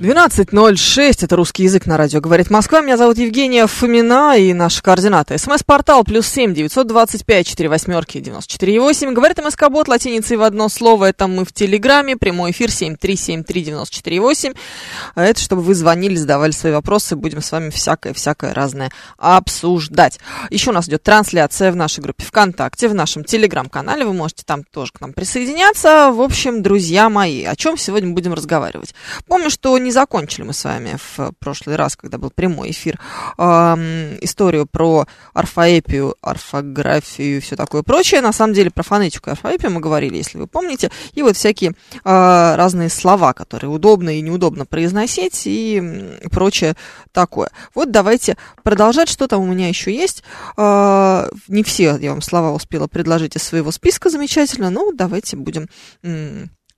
12.06, это «Русский язык» на радио «Говорит Москва». Меня зовут Евгения Фомина, и наши координаты. СМС-портал +7 925 48 94 8. Говорит МСК-бот, латиницей в одно слово. Это мы в Телеграме, прямой эфир 7373 94 8. Это чтобы вы звонили, задавали свои вопросы. Будем с вами всякое-всякое разное обсуждать. Еще у нас идет трансляция в нашей группе ВКонтакте, в нашем Телеграм-канале. Вы можете там тоже к нам присоединяться. В общем, друзья мои, о чем сегодня будем разговаривать? Помню, что не закончили мы с вами в прошлый раз, когда был прямой эфир, историю про орфоэпию, орфографию и все такое прочее. На самом деле про фонетику и орфоэпию мы говорили, если вы помните. И вот всякие разные слова, которые удобно и неудобно произносить и прочее такое. Вот давайте продолжать. Что там у меня еще есть? Не все я вам слова успела предложить из своего списка замечательно, но давайте будем...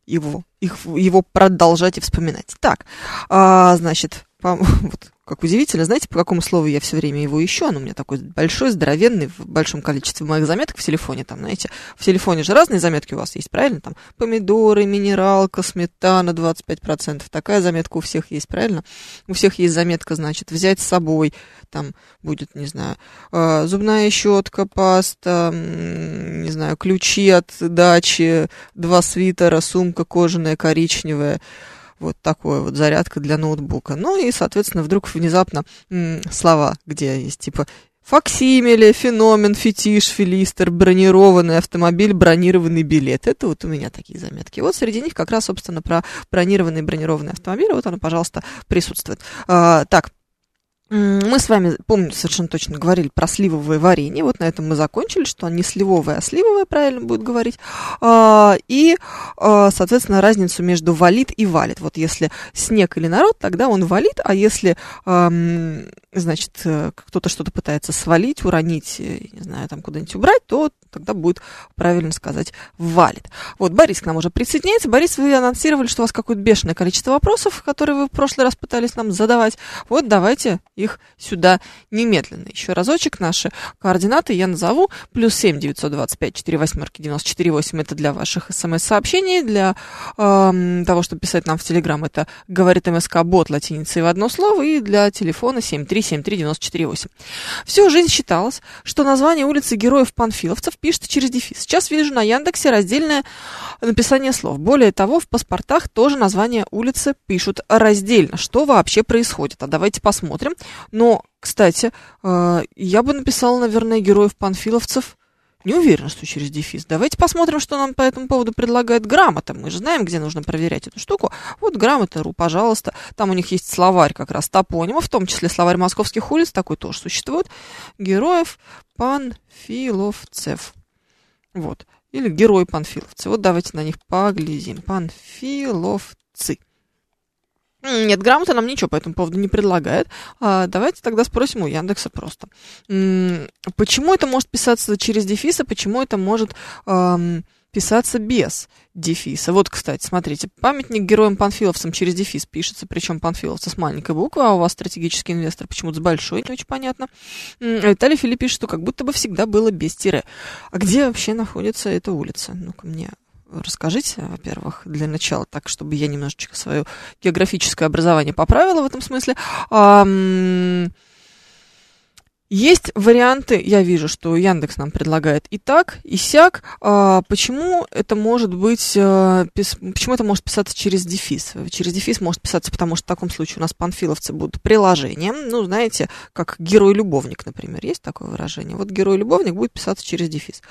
Его продолжать и вспоминать. Так, значит, вот как удивительно, знаете, по какому слову я все время его ищу? Оно у меня такой большой, здоровенный, в большом количестве моих заметок в телефоне. Там, знаете, в телефоне же разные заметки у вас есть, правильно? Там помидоры, минералка, сметана 25%. Такая заметка у всех есть, правильно? У всех есть заметка, значит, взять с собой. Там будет, не знаю, зубная щетка, паста, не знаю, ключи от дачи, 2 свитера, сумка кожаная, коричневая. Вот такое вот зарядка для ноутбука. Ну и, соответственно, вдруг внезапно слова, где есть типа факсимиле, феномен, фетиш, филистер, бронированный автомобиль, бронированный билет. Это вот у меня такие заметки. Вот среди них как раз, собственно, про бронированный и бронированный автомобиль. Вот оно, пожалуйста, присутствует. Так. Мы с вами, помню, совершенно точно говорили про сливовое варенье. Вот на этом мы закончили, что не сливовое, а сливовое, правильно будет говорить. И, соответственно, разницу между валит и валит. Вот если снег или народ, тогда он валит, а если, значит, кто-то что-то пытается свалить, уронить, не знаю, там куда-нибудь убрать, то тогда будет правильно сказать валит. Вот, Борис к нам уже присоединяется. Борис, вы анонсировали, что у вас какое-то бешеное количество вопросов, которые вы в прошлый раз пытались нам задавать. Вот давайте их сюда немедленно. Еще разочек наши координаты я назову. +7 925 48 94 8. Это для ваших смс-сообщений. Для того, чтобы писать нам в Телеграм, это говорит МСК-бот латиницей в одно слово. И для телефона 7373 94 8. Всю жизнь считалось, что название улицы Героев Панфиловцев пишется через дефис. Сейчас вижу на Яндексе раздельное написание слов. Более того, в паспортах тоже название улицы пишут раздельно. Что вообще происходит? А давайте посмотрим. Но, кстати, я бы написала, наверное, Героев Панфиловцев. Не уверена, что через дефис. Давайте посмотрим, что нам по этому поводу предлагает грамота. Мы же знаем, где нужно проверять эту штуку. Вот грамота.ру, пожалуйста. Там у них есть словарь как раз топонимов, в том числе словарь московских улиц. Такой тоже существует. Героев Панфиловцев. Вот. Или Герой Панфиловцы. Вот давайте на них поглядим. Панфиловцы. Нет, грамота нам ничего по этому поводу не предлагает. Давайте тогда спросим у Яндекса просто. Почему это может писаться через дефис, а почему это может писаться без дефиса? Вот, кстати, смотрите, памятник героям-панфиловцам через дефис пишется, причем панфиловцы с маленькой буквы, а у вас стратегический инвестор почему-то с большой, не очень понятно. Виталий Филипп пишет, что как будто бы всегда было без тире. А где вообще находится эта улица? Ну-ка мне... Расскажите, во-первых, для начала, так, чтобы я немножечко свое географическое образование поправила в этом смысле. Есть варианты, я вижу, что Яндекс нам предлагает и так, и сяк. Почему это может быть, почему это может писаться через дефис? Через дефис может писаться, потому что в таком случае у нас панфиловцы будут приложением. Ну, знаете, как герой-любовник, например, есть такое выражение. Вот герой-любовник будет писаться через дефис.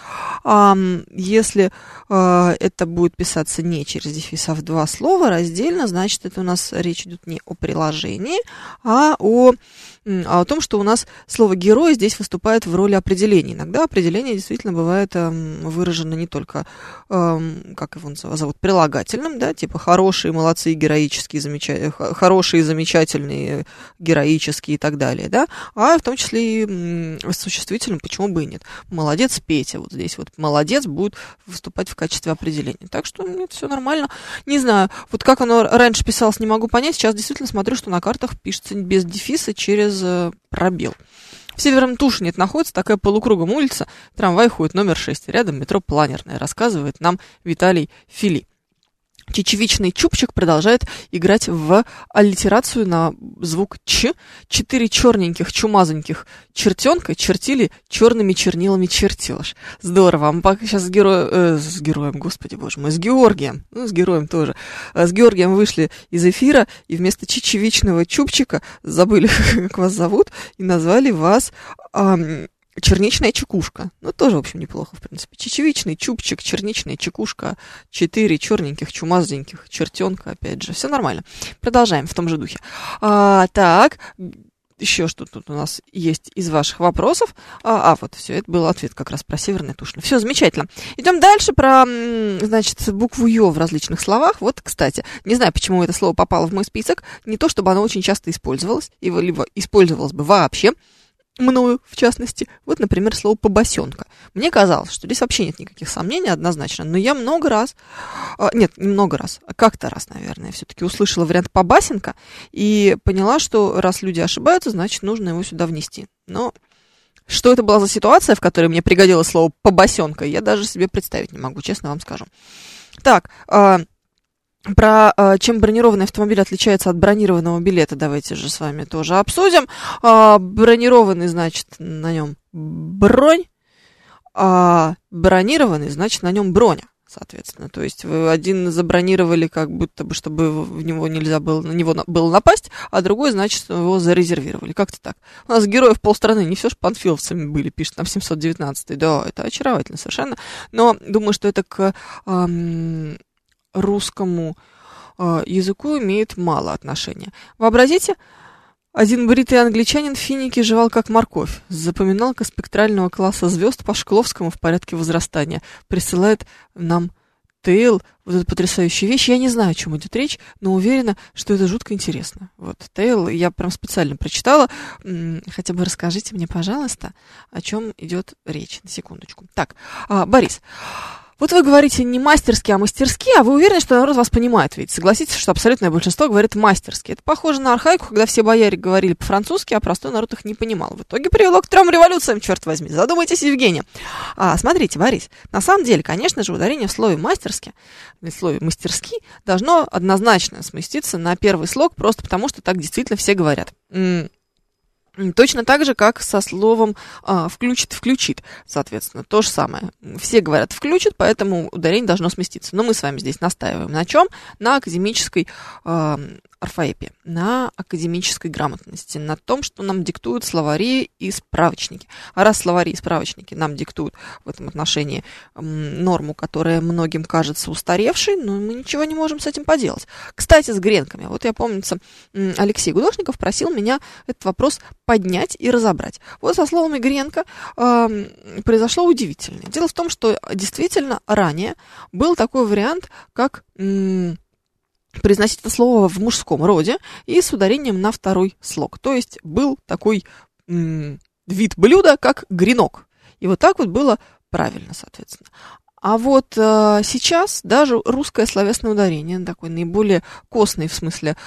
Если это будет писаться не через дефис, а в 2 слова раздельно, значит, это у нас речь идет не о приложении, а о том, что у нас слово герой герои здесь выступают в роли определений. Иногда определение действительно бывает выражено не только, как его зовут, прилагательным, да, типа хорошие, молодцы, героические, хорошие, замечательные, героические и так далее, да, а в том числе и существительным, почему бы и нет. Молодец, Петя, вот здесь вот молодец будет выступать в качестве определения. Так что нет, все нормально. Не знаю, вот как оно раньше писалось, не могу понять. Сейчас действительно смотрю, что на картах пишется без дефиса, через пробел. В Северном Тушине находится такая полукругом улица, трамвай ходит номер 6, рядом метро Планерная, рассказывает нам Виталий Фили. Чечевичный чубчик продолжает играть в аллитерацию на звук «ч». 4 черненьких чумазоньких чертенка чертили черными чернилами чертеж. Здорово. Мы пока сейчас с героем, господи боже мой, с Георгием, ну, с героем тоже, с Георгием вышли из эфира, и вместо чечевичного чубчика забыли, как вас зовут, и назвали вас... Черничная чекушка. Ну, тоже, в общем, неплохо, в принципе. Чечевичный чубчик, черничная чекушка, 4 черненьких, чумазеньких, чертенка, опять же. Все нормально. Продолжаем в том же духе. Так, еще что тут у нас есть из ваших вопросов. Вот все, это был ответ как раз про Северное Тушино. Все, замечательно. Идем дальше про, значит, букву «ё» в различных словах. Вот, кстати, не знаю, почему это слово попало в мой список. Не то, чтобы оно очень часто использовалось, его либо использовалось бы вообще, мною, в частности. Вот, например, слово «побосенка». Мне казалось, что здесь вообще нет никаких сомнений однозначно, но я как-то раз, наверное, все-таки услышала вариант «побасенка» и поняла, что раз люди ошибаются, значит, нужно его сюда внести. Но что это была за ситуация, в которой мне пригодилось слово «побосенка», я даже себе представить не могу, честно вам скажу. Так, про чем бронированный автомобиль отличается от бронированного билета, давайте же с вами тоже обсудим. Бронированный, значит, на нем бронь, а бронированный, значит, на нем броня, соответственно. То есть один забронировали, как будто бы, чтобы в него нельзя было, на него было напасть, а другой, значит, его зарезервировали. Как-то так. У нас героев полстраны, не все ж панфиловцами были, пишет нам 719-й. Да, это очаровательно совершенно. Но думаю, что это к... русскому языку имеет мало отношения. Вообразите, один бритый англичанин в финике жевал как морковь. Запоминалка спектрального класса звезд по Шкловскому в порядке возрастания. Присылает нам Тейл вот эту потрясающую вещь. Я не знаю, о чем идет речь, но уверена, что это жутко интересно. Вот Тейл я прям специально прочитала. Хотя бы расскажите мне, пожалуйста, о чем идет речь. На секундочку. Так, Борис. Вот вы говорите не мастерски, а мастерски, а вы уверены, что народ вас понимает, ведь согласитесь, что абсолютное большинство говорит мастерски. Это похоже на архаику, когда все бояре говорили по-французски, а простой народ их не понимал. В итоге привело к 3 революциям, черт возьми. Задумайтесь, Евгения. Смотрите, Борис, на самом деле, конечно же, ударение в слове «мастерски», или в слове «мастерски» должно однозначно сместиться на первый слог, просто потому что так действительно все говорят. Точно так же, как со словом «включит», соответственно, то же самое. Все говорят «включит», поэтому ударение должно сместиться. Но мы с вами здесь настаиваем на чем? На академической орфоэпии, на академической грамотности, на том, что нам диктуют словари и справочники. А раз словари и справочники нам диктуют в этом отношении норму, которая многим кажется устаревшей, но мы ничего не можем с этим поделать. Кстати, с гренками. Вот я помню, Алексей Гудошников просил меня этот вопрос поднять и разобрать. Вот со словами «гренка» произошло удивительное. Дело в том, что действительно ранее был такой вариант, как произносить это слово в мужском роде и с ударением на второй слог. То есть был такой вид блюда, как гренок. И вот так вот было правильно, соответственно. А вот сейчас даже русское словесное ударение, такой наиболее костный в смысле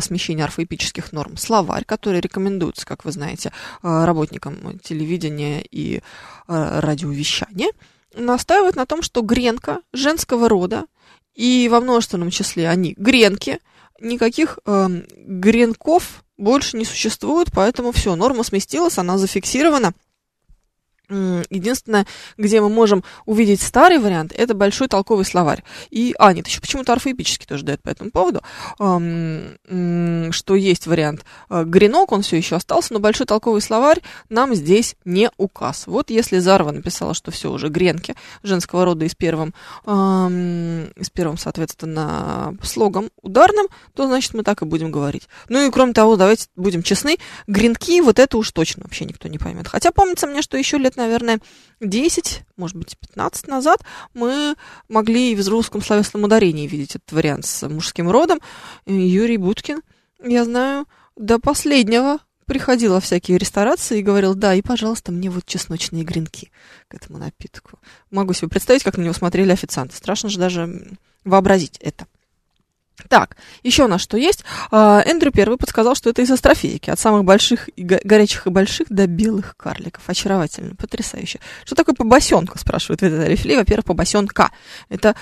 смещения орфоэпических норм словарь, который рекомендуется, как вы знаете, работникам телевидения и радиовещания, настаивает на том, что гренка женского рода, и во множественном числе они гренки, никаких гренков больше не существует, поэтому все, норма сместилась, она зафиксирована. Единственное, где мы можем увидеть старый вариант, это большой толковый словарь. И Анит еще почему-то орфоэпически тоже дает по этому поводу, что есть вариант Гринок, он все еще остался, но большой толковый словарь нам здесь не указ. Вот если Зарва написала, что все уже гренки женского рода и с первым, соответственно, слогом ударным, то, значит, мы так и будем говорить. Ну и кроме того, давайте будем честны, гренки вот это уж точно вообще никто не поймет. Хотя помнится мне, что еще лет, наверное, 10, может быть, 15 назад мы могли и в русском словесном ударении видеть этот вариант с мужским родом. Юрий Будкин, я знаю, до последнего приходил во всякие ресторации и говорил: да, и, пожалуйста, мне вот чесночные гренки к этому напитку. Могу себе представить, как на него смотрели официанты. Страшно же даже вообразить это. Так, еще у нас что есть? Эндрю Первый подсказал, что это из астрофизики. От самых больших, горячих и больших до белых карликов. Очаровательно, потрясающе. Что такое побосенка, спрашивают в этой рефле. Во-первых, побосенка. Это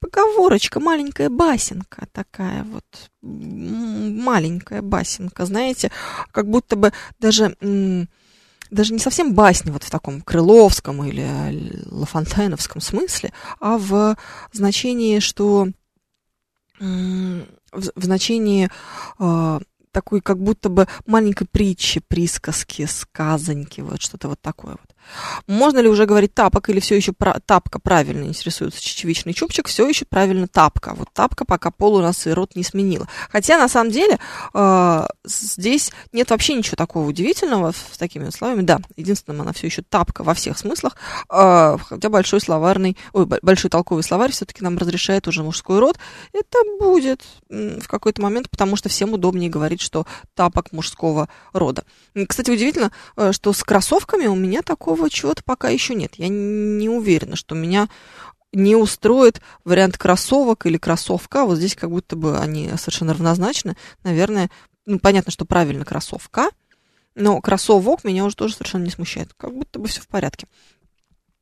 поговорочка, маленькая басенка такая вот. Маленькая басенка, знаете, как будто бы даже не совсем басня вот в таком крыловском или лафонтайновском смысле, а в значении, что... в значении такой как будто бы маленькой притчи, присказки, сказоньки, вот что-то вот такое вот. Можно ли уже говорить тапок или все еще тапка? Правильно интересуется чечевичный чупчик, все еще правильно тапка. Вот тапка пока пол у нас и рот не сменила. Хотя на самом деле здесь нет вообще ничего такого удивительного с такими словами. Да, единственное, она все еще тапка во всех смыслах, хотя большой толковый словарь все-таки нам разрешает уже мужской род. Это будет в какой-то момент, потому что всем удобнее говорить, что тапок мужского рода. Кстати, удивительно, что с кроссовками у меня такого чего-то пока еще нет. Я не уверена, что меня не устроит вариант кроссовок или кроссовка. Вот здесь как будто бы они совершенно равнозначны. Наверное, понятно, что правильно кроссовка, но кроссовок меня уже тоже совершенно не смущает. Как будто бы все в порядке.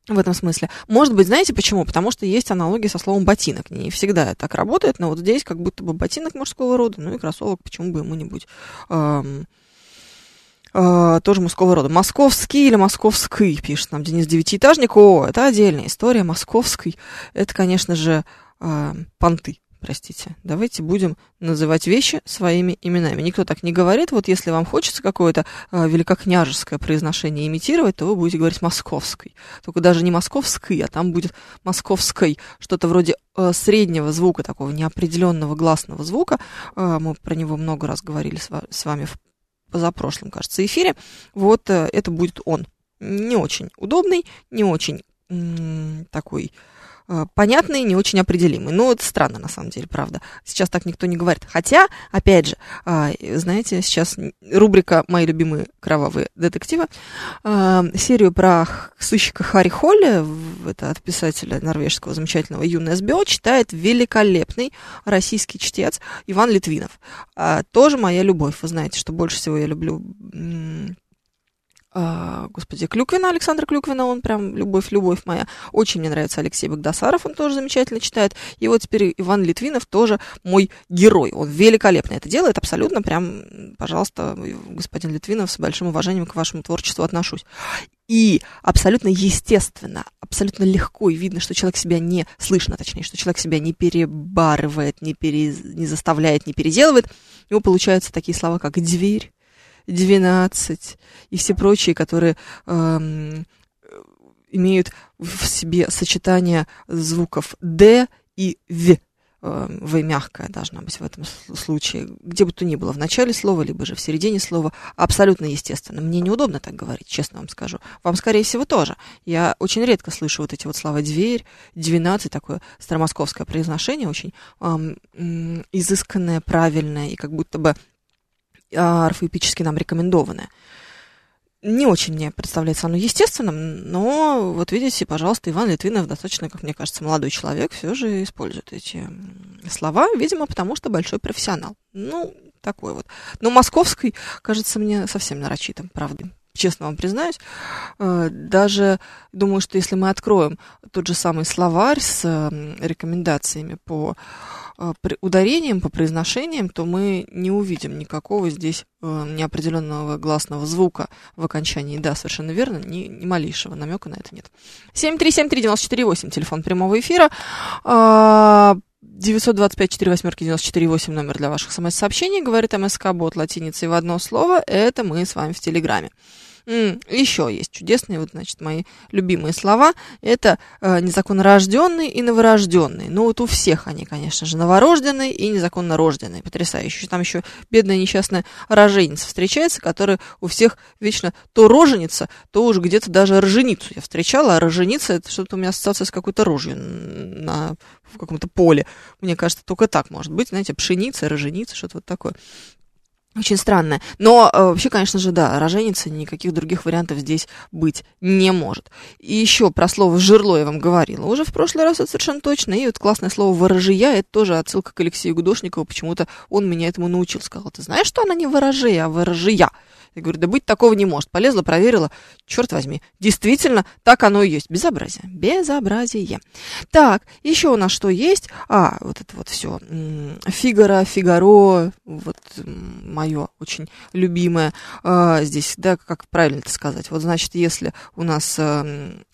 В этом смысле. Может быть, знаете почему? Потому что есть аналогии со словом ботинок. Не всегда так работает, но вот здесь как будто бы ботинок мужского рода, ну и кроссовок, почему бы ему не быть тоже мужского рода. Московский или московский, пишет нам Денис Девятиэтажник. О, это отдельная история. Московский. Это, конечно же, понты. Простите, давайте будем называть вещи своими именами. Никто так не говорит. Вот если вам хочется какое-то великокняжеское произношение имитировать, то вы будете говорить московский. Только даже не московский, а там будет московской. Что-то вроде среднего звука, такого неопределенного гласного звука. Мы про него много раз говорили с вами в позапрошлом, кажется, эфире. Вот это будет он. Не очень удобный, не очень такой... понятный, не очень определимый. Ну, это странно, на самом деле, правда. Сейчас так никто не говорит. Хотя, опять же, знаете, сейчас рубрика «Мои любимые кровавые детективы». Серию про сыщика Харри Холли, это от писателя норвежского замечательного Ю Несбё, читает великолепный российский чтец Иван Литвинов. Тоже моя любовь. Вы знаете, что больше всего я люблю... Господи, Клюквина, Александр Клюквина, он прям любовь-любовь моя. Очень мне нравится Алексей Багдасаров, он тоже замечательно читает. И вот теперь Иван Литвинов тоже мой герой. Он великолепно это делает, абсолютно прям, пожалуйста, господин Литвинов, с большим уважением к вашему творчеству отношусь. И абсолютно естественно, абсолютно легко и видно, что человек себя не слышно, точнее, что человек себя не перебарывает, не заставляет, не переделывает. У него получаются такие слова, как «дверь», 12 и все прочие, которые имеют в себе сочетание звуков «д» и «в». «В» мягкая должна быть в этом случае, где бы то ни было, в начале слова, либо же в середине слова, абсолютно естественно. Мне неудобно так говорить, честно вам скажу. Вам, скорее всего, тоже. Я очень редко слышу вот эти вот слова «дверь», «12», такое старомосковское произношение, очень изысканное, правильное и как будто бы орфоэпически нам рекомендованы. Не очень мне представляется оно естественным, но вот видите, пожалуйста, Иван Литвинов достаточно, как мне кажется, молодой человек, все же использует эти слова, видимо, потому что большой профессионал. Ну, такой вот. Но московский кажется мне совсем нарочитым, правда. честно вам признаюсь. Даже думаю, что если мы откроем тот же самый словарь с рекомендациями по ударениям, по произношениям, то мы не увидим никакого здесь неопределенного гласного звука в окончании. Да, совершенно верно, ни малейшего намека на это нет. 7373948, телефон прямого эфира. 925-48-94-8, номер для ваших смс-сообщений, говорит МСК-бот, латиницей в одно слово, это мы с вами в Телеграме. Еще есть чудесные, вот, значит, мои любимые слова, это незаконнорожденный и новорожденный. Ну, вот у всех они, конечно же, новорожденный и незаконнорожденный, потрясающе. Там еще бедная несчастная роженица встречается, которая у всех вечно то роженица, то уж где-то даже роженицу я встречала, а роженица, это что-то у меня ассоциация с какой-то рожью в каком-то поле. Мне кажется, только так может быть, знаете, пшеница, роженица, что-то вот такое. Очень странное. Но вообще, конечно же, да, роженица, никаких других вариантов здесь быть не может. И еще про слово «жерло» я вам говорила уже в прошлый раз, это совершенно точно. И вот классное слово «ворожия» — это тоже отсылка к Алексею Гудошникову. Почему-то он меня этому научил. Сказал, ты знаешь, что она не ворожея, а ворожия? Я говорю, да быть такого не может. Полезла, проверила. Черт возьми, действительно, так оно и есть. Безобразие. Безобразие. Так, еще у нас что есть? Вот это вот все. Фигаро, Фигаро, вот... мое очень любимое здесь, да, как правильно это сказать. Вот, значит, если у нас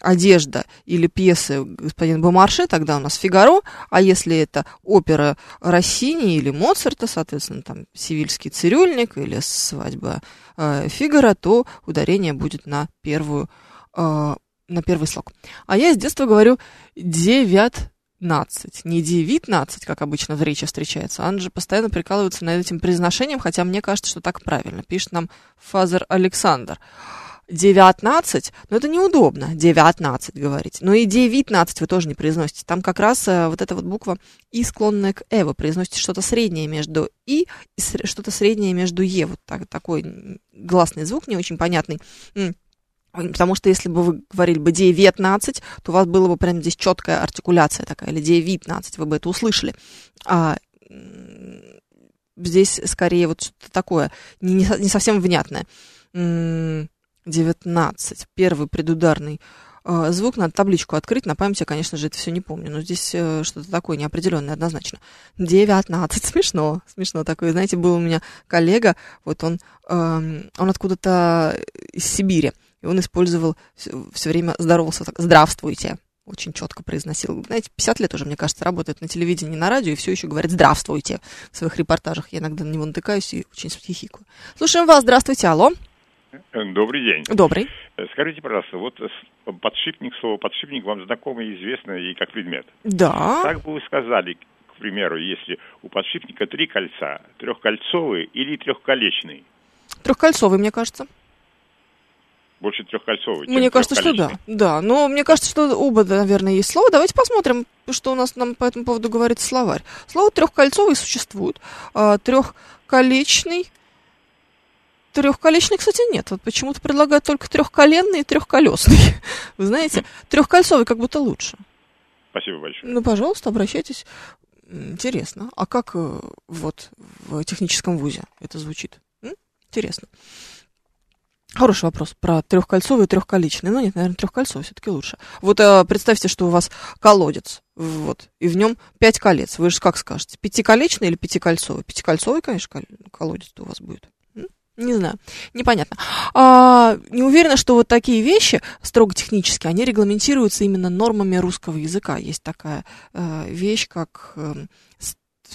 одежда или пьесы господина Бомарше, тогда у нас Фигаро, а если это опера Россини или Моцарта, соответственно, там Севильский цирюльник или Свадьба Фигаро, то ударение будет на первый слог. А я с детства говорю 19, не 19, как обычно в речи встречается. Она же постоянно прикалывается над этим произношением, хотя мне кажется, что так правильно. Пишет нам Фазер Александр. 19, но это неудобно, 19 говорить. Но и 19 вы тоже не произносите. Там как раз вот эта вот буква «и», склонная к «э». Вы произносите что-то среднее между «и» и что-то среднее между «е». Вот такой гласный звук, не очень понятный. Потому что если бы вы говорили бы 19, то у вас была бы прям здесь четкая артикуляция такая, или 19, вы бы это услышали. А здесь скорее вот что-то такое, не совсем внятное. 19, первый предударный звук, надо табличку открыть, на память я, конечно же, это все не помню, но здесь что-то такое неопределенное однозначно. 19, смешно такое. Знаете, был у меня коллега, вот он откуда-то из Сибири. И он использовал, все время здоровался так, «здравствуйте», очень четко произносил. Знаете, 50 лет уже, мне кажется, работает на телевидении, на радио, и все еще говорит «здравствуйте» в своих репортажах. Я иногда на него натыкаюсь и очень хихикаю. Слушаем вас, здравствуйте, алло. Добрый день. Добрый. Скажите, пожалуйста, вот подшипник, слово «подшипник» вам знакомо и известно и как предмет. Да. Как бы вы сказали, к примеру, если у подшипника три кольца, трехкольцовый или трехколечный? Трехкольцовый, мне кажется. Больше трехкольцовый. Мне кажется, что да. Да, но мне кажется, что оба, наверное, есть слова. Давайте посмотрим, что у нас нам по этому поводу говорит словарь. Слово «трехкольцовый» существует. «Трехколечный». Трехколечный, кстати, нет. Вот почему-то предлагают только трехколенный и трехколесный. Вы знаете, трехкольцовый как будто лучше. Спасибо большое. Ну, пожалуйста, обращайтесь. Интересно. А как вот в техническом вузе это звучит? Интересно. Хороший вопрос про трехкольцовый и трехколечный. Ну нет, наверное, трехкольцовый все-таки лучше. Вот представьте, что у вас колодец, вот, и в нем 5 колец. Вы же как скажете, пятиколечный или пятикольцовый? Пятикольцовый, конечно, колодец-то у вас будет. Не знаю, непонятно. Не уверена, что вот такие вещи, строго технически, они регламентируются именно нормами русского языка. Есть такая вещь, как...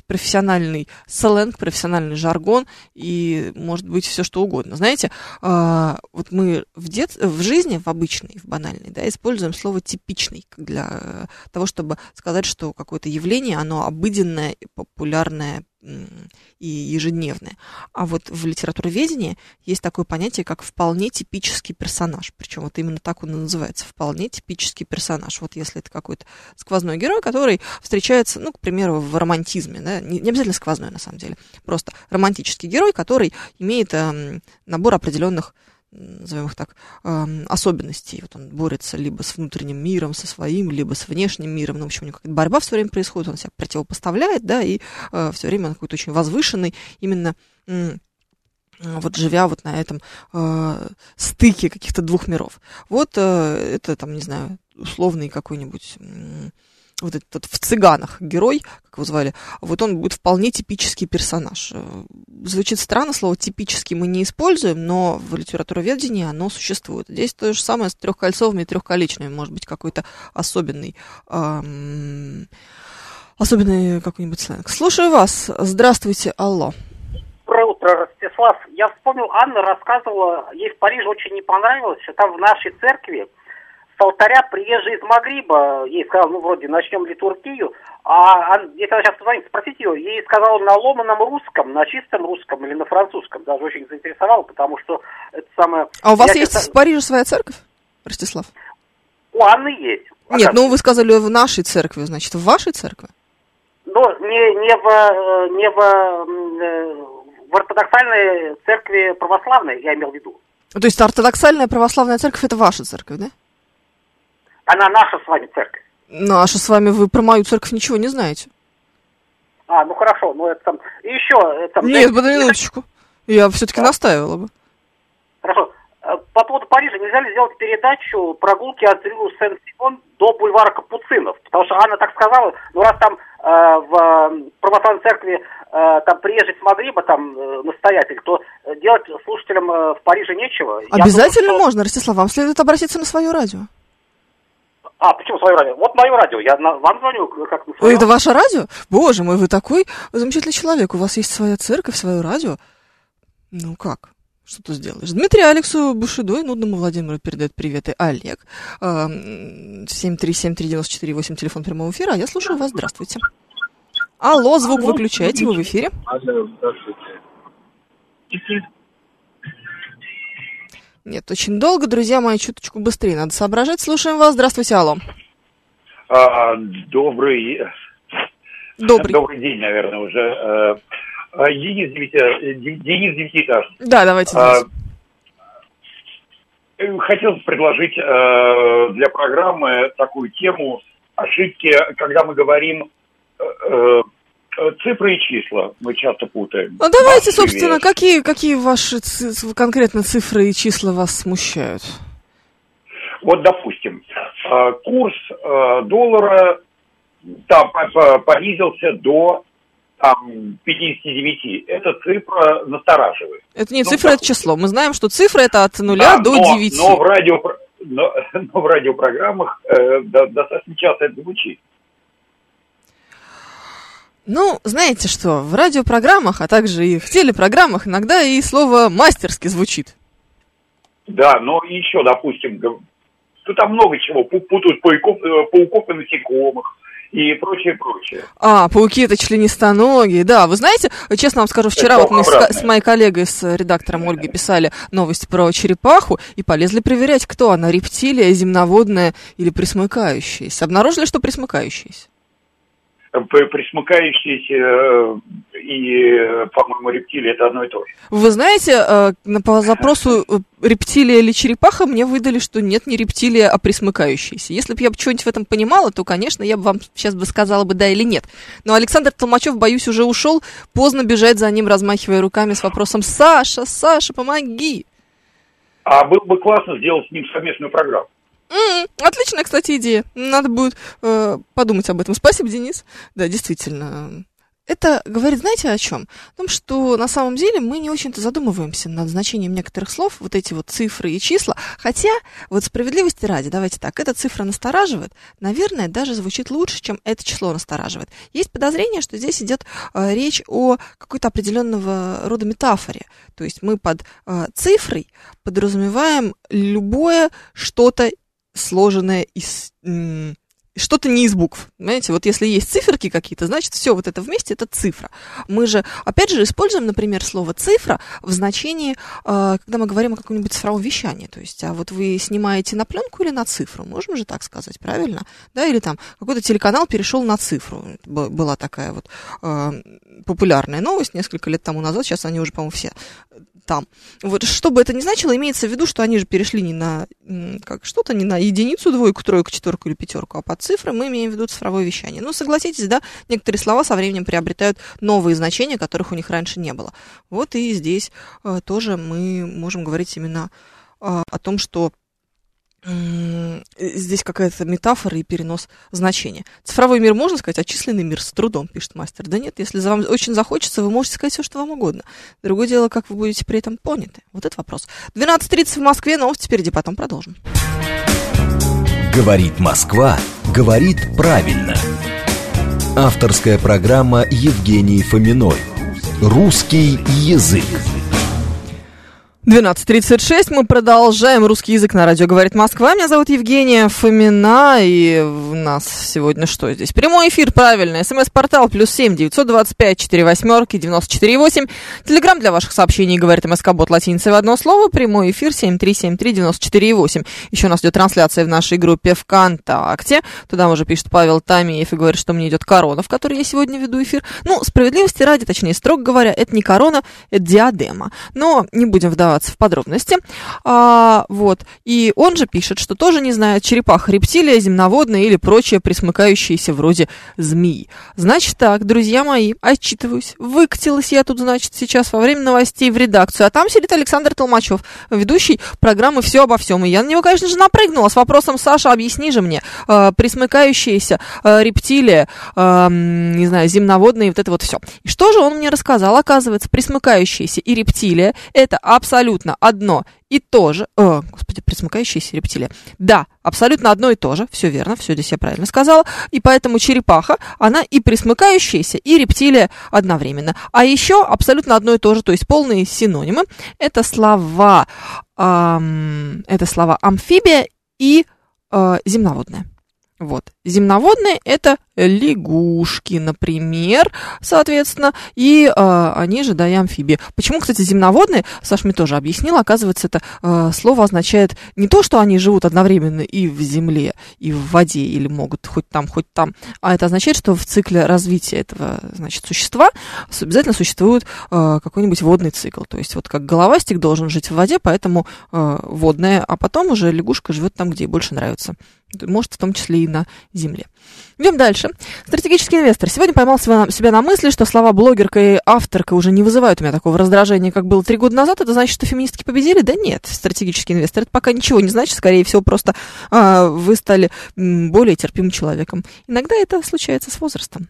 профессиональный сленг, профессиональный жаргон и, может быть, все что угодно. Знаете, вот мы в жизни, в обычной, в банальной, да, используем слово «типичный» для того, чтобы сказать, что какое-то явление, оно обыденное, популярное и ежедневное. А вот в литературоведении есть такое понятие, как «вполне типический персонаж». Причем вот именно так он и называется, «вполне типический персонаж». Вот если это какой-то сквозной герой, который встречается, ну, к примеру, в романтизме, да, не обязательно сквозной, на самом деле, просто романтический герой, который имеет набор определенных, назовем их так, особенностей. Вот он борется либо с внутренним миром, со своим, либо с внешним миром. Ну, в общем, у него какая-то борьба все время происходит, он себя противопоставляет, да, и все время он какой-то очень возвышенный, именно вот живя вот на этом стыке каких-то двух миров. Вот это, там, не знаю, условный какой-нибудь... вот этот в «Цыганах» герой, как его звали, вот он будет вполне типический персонаж. Звучит странно, слово «типический» мы не используем, но в литературоведении оно существует. Здесь то же самое с трехкольцовыми и трехколечными, может быть, какой-то особенный какой-нибудь сленг. Слушаю вас. Здравствуйте, алло. Доброе утро, Ростислав. Я вспомнил, Анна рассказывала, ей в Париже очень не понравилось, что там в нашей церкви с алтаря приезжий из Магриба, ей сказал, ну, вроде, начнем литургию, а я тогда сейчас позвоню, спросите ее, ей сказал на ломаном русском, на чистом русском или на французском, даже очень заинтересовало, потому что это самое... А у вас есть в Париже своя церковь, Ростислав? У Анны есть. Нет, ну, вы сказали, в нашей церкви, значит, в вашей церкви? Ну, не в ортодоксальной церкви православной, я имел в виду. То есть ортодоксальная православная церковь – это ваша церковь, да? Она наша с вами церковь. Наша с вами, вы про мою церковь ничего не знаете. А, ну хорошо, ну это там... И еще... Это, нет, под минуточку. Я все-таки настаивала бы. Хорошо. По поводу Парижа, нельзя ли сделать передачу прогулки от рю Сен-Симон до бульвара Капуцинов? Потому что Анна так сказала, ну раз там в православной церкви там приезжий с Магриба, там настоятель, то делать слушателям в Париже нечего. Обязательно думаю, что... можно, Ростислав, вам следует обратиться на свое радио. А, почему свое радио? Вот мое радио. Я вам звоню, как на свое. Это ваше радио? Боже мой, вы такой замечательный человек. У вас есть своя церковь, свое радио. Ну как? Что ты сделаешь? Дмитрий Алексу Бушидой, нудному Владимиру передает привет. И Олег. 7373948, телефон прямого эфира. А я слушаю вас. Здравствуйте. Алло, звук выключайте, вы в эфире. Алло, здравствуйте. Нет, очень долго, друзья мои, чуточку быстрее надо соображать. Слушаем вас. Здравствуйте, алло. Добрый день, наверное, уже. Денис Девятиэтажный. Да, давайте. Хотел предложить для программы такую тему ошибки, когда мы говорим... Цифры и числа мы часто путаем. Ну, давайте, собственно, какие ваши конкретно цифры и числа вас смущают? Вот, допустим, курс доллара там понизился до 59. Эта цифра настораживает. Это не цифра, это число. Мы знаем, что цифра это от 0 до 9. Но в радиопрограммах достаточно часто это звучит. Ну, знаете что, в радиопрограммах, а также и в телепрограммах иногда и слово «мастерски» звучит. Да, но еще, допустим, тут там много чего, путают пауков и насекомых и прочее. А, пауки – это членистоногие, да. Вы знаете, честно вам скажу, вчера вот мы с моей коллегой, с редактором Ольгой писали новость про черепаху и полезли проверять, кто она – рептилия, земноводная или пресмыкающаяся. Обнаружили, что пресмыкающаяся. Присмыкающиеся и, по-моему, рептилии – это одно и то же. Вы знаете, по запросу рептилия или черепаха мне выдали, что нет, не рептилия, а присмыкающиеся. Если бы я что-нибудь в этом понимала, то, конечно, я бы вам сейчас бы сказала бы да или нет. Но Александр Толмачев, боюсь, уже ушел, поздно бежать за ним, размахивая руками с вопросом «Саша, помоги!». А было бы классно сделать с ним совместную программу. Отличная, кстати, идея. Надо будет подумать об этом. Спасибо, Денис. Да, действительно. Это говорит, знаете, о чем? О том, что на самом деле мы не очень-то задумываемся над значением некоторых слов, вот эти вот цифры и числа. Хотя, вот справедливости ради, давайте так, эта цифра настораживает, наверное, даже звучит лучше, чем это число настораживает. Есть подозрение, что здесь идет речь о какой-то определенного рода метафоре. То есть мы под цифрой подразумеваем любое что-то сложенное из... что-то не из букв, понимаете, вот если есть циферки какие-то, значит, все вот это вместе, это цифра. Мы же, опять же, используем, например, слово «цифра» в значении, когда мы говорим о каком-нибудь цифровом вещании, то есть, а вот вы снимаете на пленку или на цифру, можем же так сказать, правильно, да, или там какой-то телеканал перешел на цифру, была такая вот популярная новость несколько лет тому назад, сейчас они уже, по-моему, все там. Вот, что бы это ни значило, имеется в виду, что они же перешли не на как что-то, не на единицу, двойку, тройку, четверку или пятерку, а под цифры мы имеем в виду цифровое вещание. Ну, согласитесь, да, некоторые слова со временем приобретают новые значения, которых у них раньше не было. Вот и здесь тоже мы можем говорить именно о том, что здесь какая-то метафора и перенос значения. Цифровой мир, можно сказать, а численный мир с трудом, пишет мастер. Да нет, если вам очень захочется, вы можете сказать все, что вам угодно. Другое дело, как вы будете при этом поняты. Вот этот вопрос. 12:30 в Москве, новости впереди, потом продолжим. Говорит Москва, говорит правильно. Авторская программа Евгении Фоминой. Русский язык. 12:36, мы продолжаем «Русский язык» на радио «Говорит Москва». Меня зовут Евгения Фомина, и у нас сегодня что здесь? Прямой эфир, правильно, смс-портал, +7 925 48 94 8. Телеграм для ваших сообщений «Говорит МСК-бот» латиницей в одно слово, прямой эфир 7373 94 8. Еще у нас идет трансляция в нашей группе ВКонтакте, туда уже пишет Павел Тамиев и говорит, что мне идет корона, в которой я сегодня веду эфир. Ну, справедливости ради, точнее, строго говоря, это не корона, это диадема, но не будем вдаваться в подробности. Вот. И он же пишет, что тоже не знает: черепаха, рептилия, земноводная или прочее, присмыкающиеся вроде змеи. Значит так, друзья мои, отчитываюсь. Выкатилась я тут, значит, сейчас во время новостей в редакцию, а там сидит Александр Толмачев, ведущий программы «Все обо всем». И я на него, конечно же, напрыгнула с вопросом: Саша, объясни же мне, присмыкающиеся рептилия, не знаю, земноводные, вот это вот все. И что же он мне рассказал? Оказывается, присмыкающиеся и рептилия – это абсолютно одно и то же. Господи, присмыкающиеся рептилии. Да, абсолютно одно и то же. Все верно, все здесь я правильно сказала. И поэтому черепаха, она и присмыкающаяся, и рептилия одновременно. А еще абсолютно одно и то же, то есть полные синонимы. Это слова амфибия и земноводная. Вот. Земноводные – это лягушки, например, соответственно, и они же, да, и амфибии. Почему, кстати, земноводные, Саша мне тоже объяснила, оказывается, это слово означает не то, что они живут одновременно и в земле, и в воде, или могут хоть там, а это означает, что в цикле развития этого, значит, существа обязательно существует какой-нибудь водный цикл, то есть вот как головастик должен жить в воде, поэтому водная, а потом уже лягушка живет там, где ей больше нравится. Может, в том числе и на земле. Идем дальше. Стратегический инвестор. Сегодня поймал себя на мысли, что слова блогерка и авторка уже не вызывают у меня такого раздражения, как было 3 года назад. Это значит, что феминистки победили? Да нет, стратегический инвестор. Это пока ничего не значит. Скорее всего, просто вы стали более терпимым человеком. Иногда это случается с возрастом.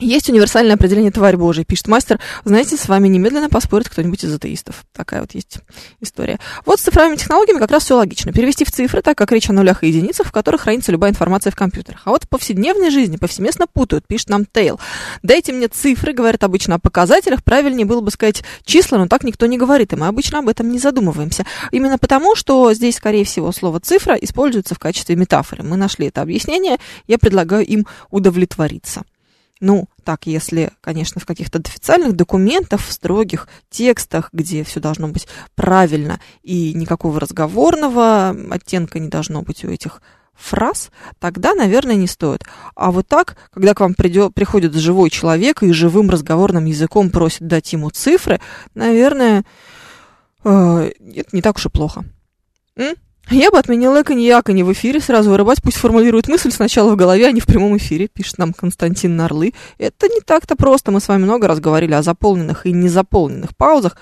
Есть универсальное определение «тварь божия», пишет мастер. Знаете, с вами немедленно поспорит кто-нибудь из атеистов. Такая вот есть история. Вот с цифровыми технологиями как раз все логично. Перевести в цифры, так как речь о нулях и единицах, в которых хранится любая информация в компьютерах. А вот в повседневной жизни повсеместно путают, пишет нам Тейл. «Дайте мне цифры», говорят обычно о показателях. Правильнее было бы сказать «числа», но так никто не говорит, и мы обычно об этом не задумываемся. Именно потому, что здесь, скорее всего, слово «цифра» используется в качестве метафоры. Мы нашли это объяснение, я предлагаю им удовлетвориться. Ну, так, если, конечно, в каких-то официальных документах, в строгих текстах, где все должно быть правильно и никакого разговорного оттенка не должно быть у этих фраз, тогда, наверное, не стоит. А вот так, когда к вам приходит живой человек и живым разговорным языком просит дать ему цифры, наверное, это не так уж и плохо. Я бы отменила коньяканье в эфире, сразу вырубать, пусть формулирует мысль сначала в голове, а не в прямом эфире, пишет нам Константин Нарлы. Это не так-то просто, мы с вами много раз говорили о заполненных и незаполненных паузах.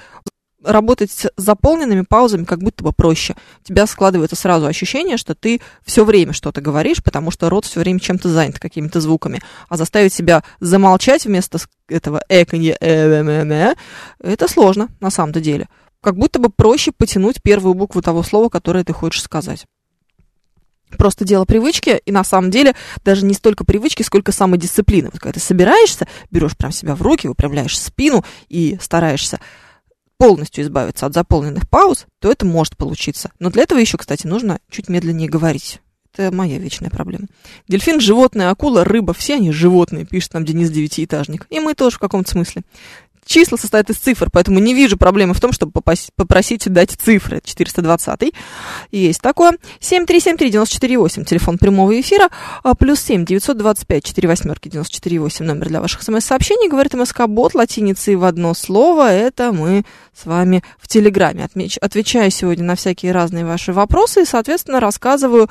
Работать с заполненными паузами как будто бы проще. У тебя складывается сразу ощущение, что ты все время что-то говоришь, потому что рот все время чем-то занят, какими-то звуками. А заставить себя замолчать вместо этого эканье, это сложно на самом-то деле. Как будто бы проще потянуть первую букву того слова, которое ты хочешь сказать. Просто дело привычки, и на самом деле даже не столько привычки, сколько самодисциплины. Вот когда ты собираешься, берешь прям себя в руки, выпрямляешь спину и стараешься полностью избавиться от заполненных пауз, то это может получиться. Но для этого еще, кстати, нужно чуть медленнее говорить. Это моя вечная проблема. Дельфин, животное, акула, рыба, все они животные, пишет нам Денис Девятиэтажник. И мы тоже в каком-то смысле. числа состоят из цифр, поэтому не вижу проблемы в том, чтобы попросить дать цифры. 420-й, есть такое. 7373-94-8, телефон прямого эфира, +7 925-48-94-8, номер для ваших смс-сообщений, говорит МСК-бот, латиницей в одно слово, это мы с вами в Телеграме. Отвечаю сегодня на всякие разные ваши вопросы и, соответственно, рассказываю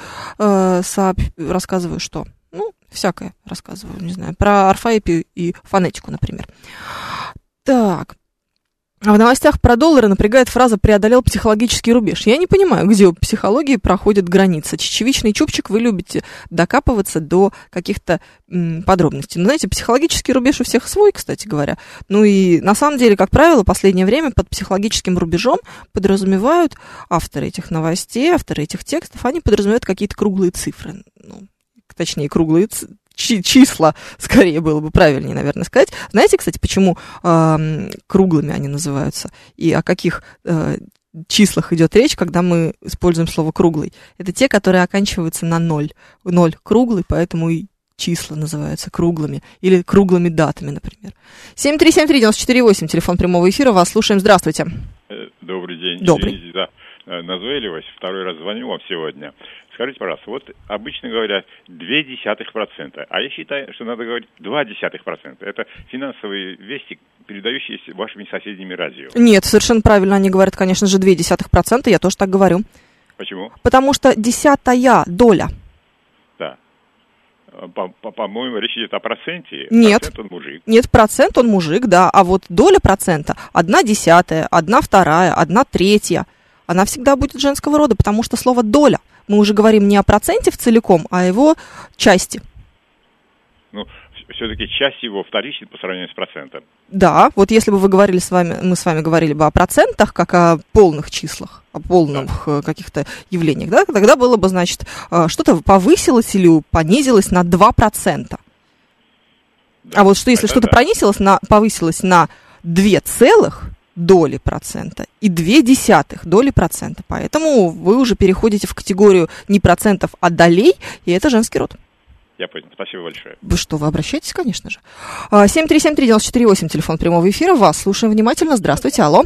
что? Ну, всякое рассказываю, не знаю, про орфоэпию и фонетику, например. Так, в новостях про доллары напрягает фраза «преодолел психологический рубеж». Я не понимаю, где у психологии проходит граница. Чечевичный чупчик, вы любите докапываться до каких-то подробностей. Но, знаете, психологический рубеж у всех свой, кстати говоря. Ну и на самом деле, как правило, в последнее время под психологическим рубежом подразумевают авторы этих новостей, авторы этих текстов, они подразумевают какие-то круглые цифры. Ну, точнее, круглые числа, скорее было бы правильнее, наверное, сказать. Знаете, кстати, почему круглыми они называются? И о каких числах идет речь, когда мы используем слово «круглый»? Это те, которые оканчиваются на 0. 0 круглый, поэтому и числа называются круглыми. Или круглыми датами, например. 7373948, телефон прямого эфира. Вас слушаем. Здравствуйте. Добрый день. Добрый. Назойливость. Второй раз звоню вам сегодня. Скажите, пожалуйста, вот обычно говорят 0,2%, а я считаю, что надо говорить 0,2%. Это финансовые вести, передающиеся вашими соседями радио. Нет, совершенно правильно они говорят, конечно же, 0,2%, я тоже так говорю. Почему? Потому что 10-я доля. Да. По-моему, речь идет о проценте. Нет. Процент он мужик. Нет, процент он мужик, да. А вот доля процента 1/10, 1/2, 1/3. Она всегда будет женского рода, потому что слово «доля». Мы уже говорим не о проценте в целиком, а о его части. Ну, все-таки часть его вторична по сравнению с процентом. Да, вот если бы вы говорили с вами, мы с вами говорили бы о процентах, как о полных числах, о полных каких-то явлениях, да, тогда было бы, значит, что-то повысилось или понизилось на 2%. Да, а вот что, если что-то повысилось на 2 целых, доли процента и 0,2 доли процента. Поэтому вы уже переходите в категорию не процентов, а долей, и это женский род. Я понял. Спасибо большое. Вы что, вы обращаетесь, конечно же. 7373948, телефон прямого эфира. Вас слушаем внимательно. Здравствуйте. Алло.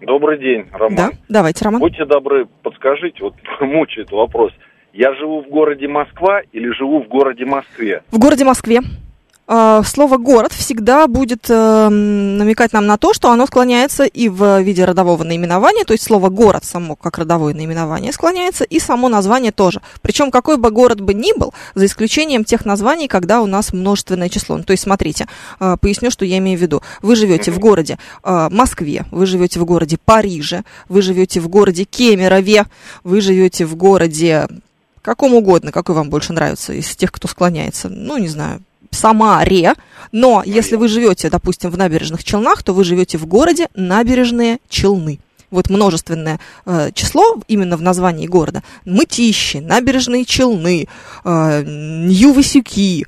Добрый день, Роман. Да, давайте, Роман. Будьте добры, подскажите, вот мучает вопрос. Я живу в городе Москва или живу в городе Москве? В городе Москве. Слово «город» всегда будет намекать нам на то, что оно склоняется и в виде родового наименования, то есть слово «город» само как родовое наименование склоняется, и само название тоже. Причем какой бы город бы ни был, за исключением тех названий, когда у нас множественное число. То есть, смотрите, поясню, что я имею в виду. Вы живете в городе Москве, вы живете в городе Париже, вы живете в городе Кемерове, вы живете в городе каком угодно, какой вам больше нравится из тех, кто склоняется, ну, не знаю, Самаре, но если вы живете, допустим, в Набережных Челнах, то вы живете в городе Набережные Челны. Вот множественное число именно в названии города. Мытищи, Набережные Челны, Нью-Васюки,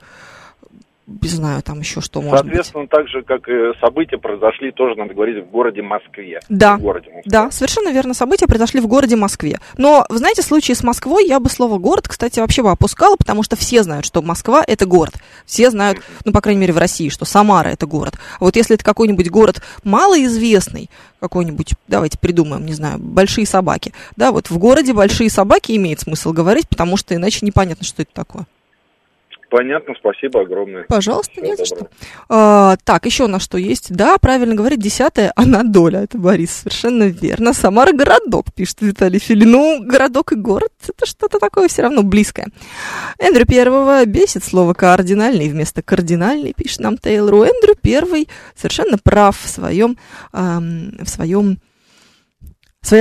не знаю, там еще что может быть. Соответственно, так же, как и события произошли, тоже надо говорить, в городе Москве. Да, в городе Москве. Да, совершенно верно, события произошли в городе Москве. Но, вы знаете, в случае с Москвой я бы слово «город», кстати, вообще бы опускала, потому что все знают, что Москва – это город. Все знают, ну, по крайней мере, в России, что Самара – это город. А вот если это какой-нибудь город малоизвестный, какой-нибудь, давайте придумаем, не знаю, Большие Собаки. Да, вот в городе Большие Собаки имеет смысл говорить, потому что иначе непонятно, что это такое. Понятно, спасибо огромное. Пожалуйста, всего не за что. Так, еще у нас что есть? Да, правильно говорит, 10-я, она доля. Это Борис, совершенно верно. Самара городок, пишет Виталий Филин. Ну, городок и город, это что-то такое все равно близкое. Эндрю Первого бесит слово «кардинальный» вместо «кардинальный», пишет нам Тейлру. Эндрю Первый совершенно прав в своей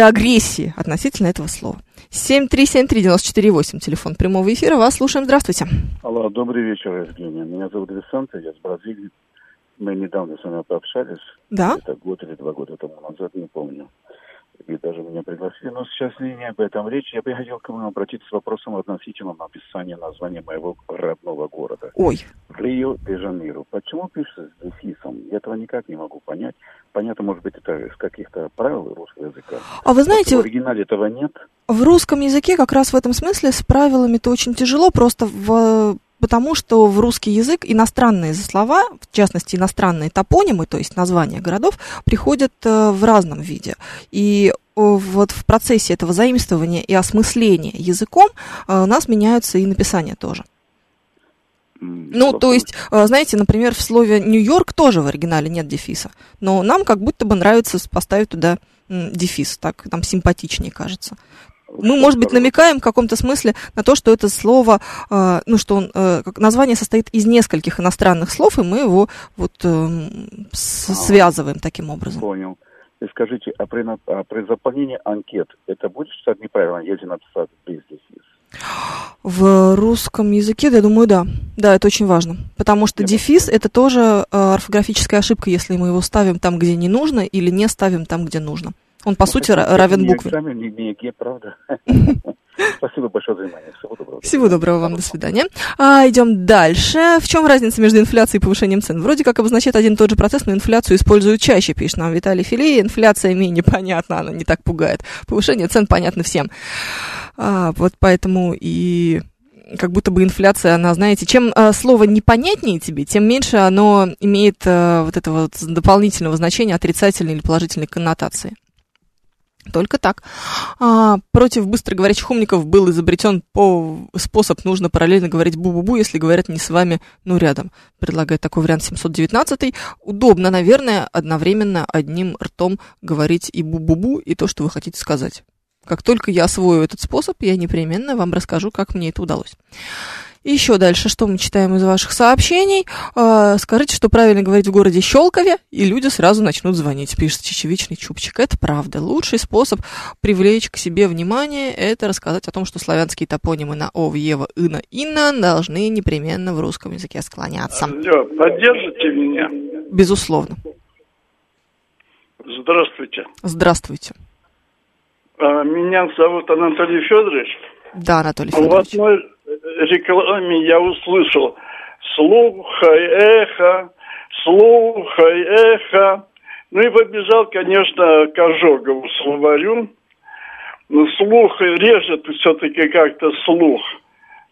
агрессии относительно этого слова. 7373948, телефон прямого эфира. Вас слушаем. Здравствуйте. Алло, добрый вечер, Евгения. Меня зовут Александр, я из Бразилии. Мы недавно с вами пообщались. Да? Это год или 2 года тому назад, не помню. И даже меня пригласили. Но сейчас не об этом речь. Я бы хотел к вам обратиться с вопросом относительно описания названия моего родного города. Ой. Рио-де-Жанейро. Почему пишется с дефисом? Я этого никак не могу понять. Понятно, может быть, это из каких-то правил русского языка. А вы знаете... В оригинале этого нет. В русском языке как раз в этом смысле с правилами-то очень тяжело. Просто в потому что в русский язык иностранные слова, в частности иностранные топонимы, то есть названия городов, приходят в разном виде. И вот в процессе этого заимствования и осмысления языком у нас меняются и написания тоже. Ну, то есть, знаете, например, в слове «Нью-Йорк» тоже в оригинале нет дефиса, но нам как будто бы нравится поставить туда дефис, так там симпатичнее кажется. Мы, может быть, намекаем в каком-то смысле на то, что это слово, ну, что он, название состоит из нескольких иностранных слов, и мы его вот связываем таким образом. Понял. И скажите, а при заполнении анкет это будет что-то неправильно, если написать без дефиса? В русском языке, да, я думаю, да. Да, это очень важно. Потому что дефис – это тоже орфографическая ошибка, если мы его ставим там, где не нужно, или не ставим там, где нужно. Он, по сути, равен букве. Спасибо большое за внимание. Всего доброго. Всего доброго вам. До свидания. Идем дальше. В чем разница между инфляцией и повышением цен? Вроде как обозначает один и тот же процесс, но инфляцию используют чаще, пишет нам Виталий Филей. Инфляция менее понятна, она не так пугает. Повышение цен понятно всем. Вот поэтому и... Как будто бы инфляция, она, знаете, чем слово непонятнее тебе, тем меньше оно имеет вот этого вот дополнительного значения, отрицательной или положительной коннотации. Только так. Против быстроговорящих умников был изобретен способ, нужно параллельно говорить бу-бу-бу, если говорят не с вами, но рядом. Предлагает такой вариант 719-й. Удобно, наверное, одновременно одним ртом говорить и бу-бу-бу, и то, что вы хотите сказать. Как только я освою этот способ, я непременно вам расскажу, как мне это удалось. И еще дальше, что мы читаем из ваших сообщений. Скажите, что правильно говорить в городе Щелкове, и люди сразу начнут звонить, пишет чечевичный Чупчик. Это правда. Лучший способ привлечь к себе внимание – это рассказать о том, что славянские топонимы на «ов», «ева», «ына», «ина» должны непременно в русском языке склоняться. Алло, поддержите меня? Безусловно. Здравствуйте. Здравствуйте. Меня зовут Анатолий Федорович. Да, Анатолий Федорович. В одной рекламе я услышал: слухай, эхо. Ну и побежал, конечно, к Ожогову словарю. Но слух режет все-таки как-то слух.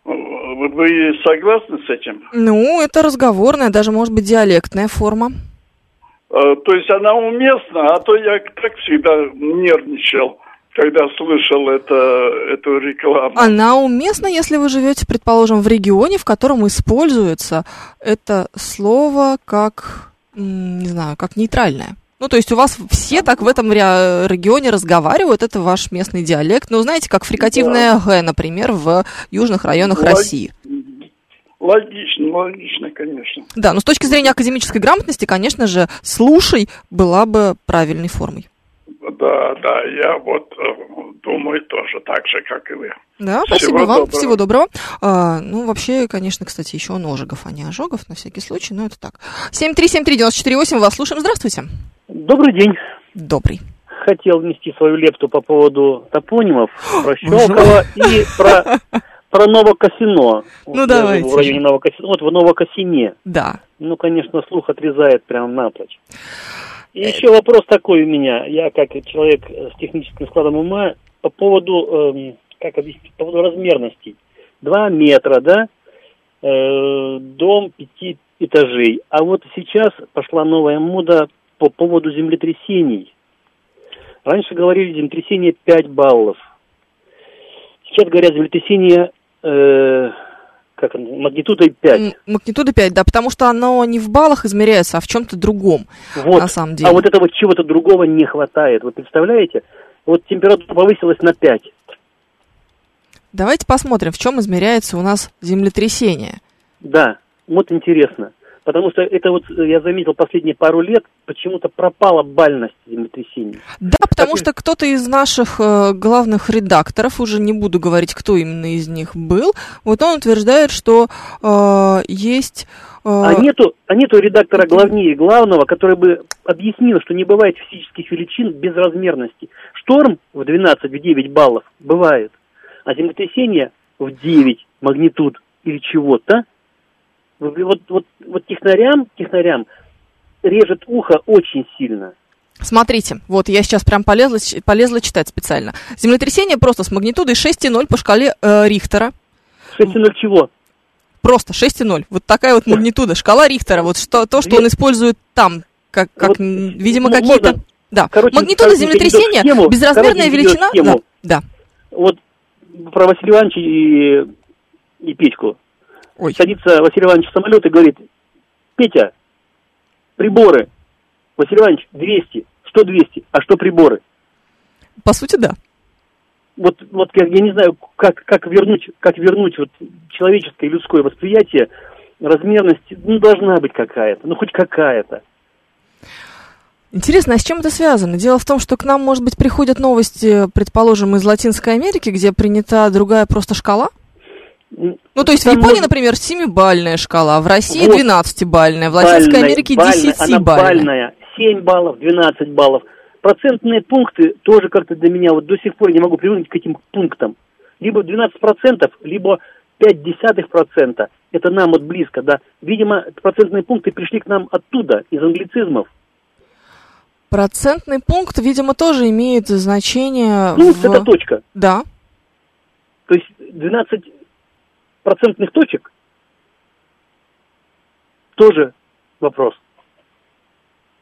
Вы согласны с этим? Ну, это разговорная, даже, может быть, диалектная форма. То есть она уместна, а то я так всегда нервничал, когда слышал эту рекламу. Она уместна, если вы живете, предположим, в регионе, в котором используется это слово как, не знаю, как нейтральное. Ну, то есть у вас все так в этом регионе разговаривают, это ваш местный диалект. Ну, знаете, как фрикативное «г», например, в южных районах России. Логично, конечно. Да, но с точки зрения академической грамотности, конечно же, «слушай» была бы правильной формой. Да, я вот думаю тоже так же, как и вы. Да, спасибо вам, доброго. Всего доброго. Ну, вообще, конечно, кстати, еще он Ожегов, а не Ожогов, на всякий случай, но это так. 7373948, вас слушаем, здравствуйте. Добрый день. Добрый. Хотел внести свою лепту по поводу топонимов, про Щелково и про Новокосино. Ну, давайте. В районе Новокосино, вот в Новокосине. Да. Ну, конечно, слух отрезает прям напрочь. И еще вопрос такой у меня. Я как человек с техническим складом ума по поводу, как объяснить, по поводу размерностей. 2 метра, да? Дом 5 этажей. А вот сейчас пошла новая мода по поводу землетрясений. Раньше говорили землетрясение 5 баллов. Сейчас говорят землетрясение... магнитудой 5. Магнитуда 5, да, потому что оно не в баллах измеряется, а в чем-то другом, вот, на самом деле. А вот этого чего-то другого не хватает. Вы представляете? Вот температура повысилась на 5. Давайте посмотрим, в чем измеряется у нас землетрясение. Да, вот интересно. Потому что это вот, я заметил, последние пару лет почему-то пропала бальность землетрясений. Да, потому что кто-то из наших главных редакторов, уже не буду говорить, кто именно из них был, вот он утверждает, что есть... А нету редактора главнее главного, который бы объяснил, что не бывает физических величин без размерности. Шторм в 12-9 баллов бывает, а землетрясение в 9 магнитуд или чего-то. Вот технарям режет ухо очень сильно. Смотрите, вот я сейчас прям полезла читать специально. Землетрясение просто с магнитудой 6,0 по шкале Рихтера. 6,0 чего? Просто 6,0. Вот такая вот магнитуда. Шкала Рихтера. Вот что, то, что он использует там, как вот, видимо, ну, какие-то... Да. Короче, магнитуда землетрясения, схему, безразмерная величина... Да. Вот про Василия Ивановича и Петьку. Ой. Садится Василий Иванович в самолет и говорит: Петя, приборы. Василий Иванович, 200. Что 200? А что приборы? По сути, да. Вот я не знаю, как вернуть вот человеческое и людское восприятие, размерность, ну, должна быть какая-то, ну, хоть какая-то. Интересно, а с чем это связано? Дело в том, что к нам, может быть, приходят новости, предположим, из Латинской Америки, где принята другая просто шкала? Ну, то есть там в Японии, например, 7-бальная шкала, в России 12-бальная, в Латинской Америке 10-бальная. Она бальная, 7 баллов, 12 баллов. Процентные пункты тоже как-то для меня, вот до сих пор я не могу привыкнуть к этим пунктам. Либо 12%, либо 0,5%. Это нам вот близко, да. Видимо, процентные пункты пришли к нам оттуда, из англицизмов. Процентный пункт, видимо, тоже имеет значение... Ну, это точка. Да. То есть 12 процентных точек тоже вопрос.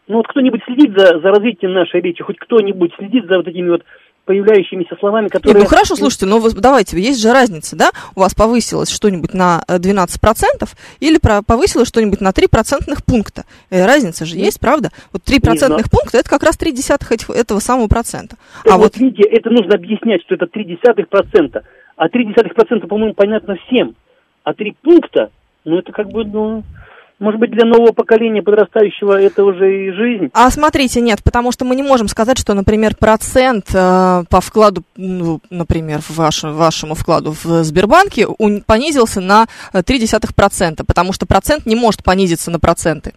Ну вот кто-нибудь следит за развитием нашей речи, хоть кто-нибудь следит за вот этими вот появляющимися словами, которые... Нет, ну хорошо, слушайте, но давайте, есть же разница, да? У вас повысилось что-нибудь на 12% или повысилось что-нибудь на 3% пункта. Разница же есть, правда? Вот 3% пункта – это как раз 0,3 этого самого процента. А вот видите, это нужно объяснять, что это 0,3%. А 0,3%, по-моему, понятно всем. А 3 пункта, ну это как бы, ну... Может быть, для нового поколения подрастающего это уже и жизнь? А смотрите, нет, потому что мы не можем сказать, что, например, процент по вкладу, ну, например, вашему вкладу в Сбербанке понизился на 0,3%, потому что процент не может понизиться на проценты.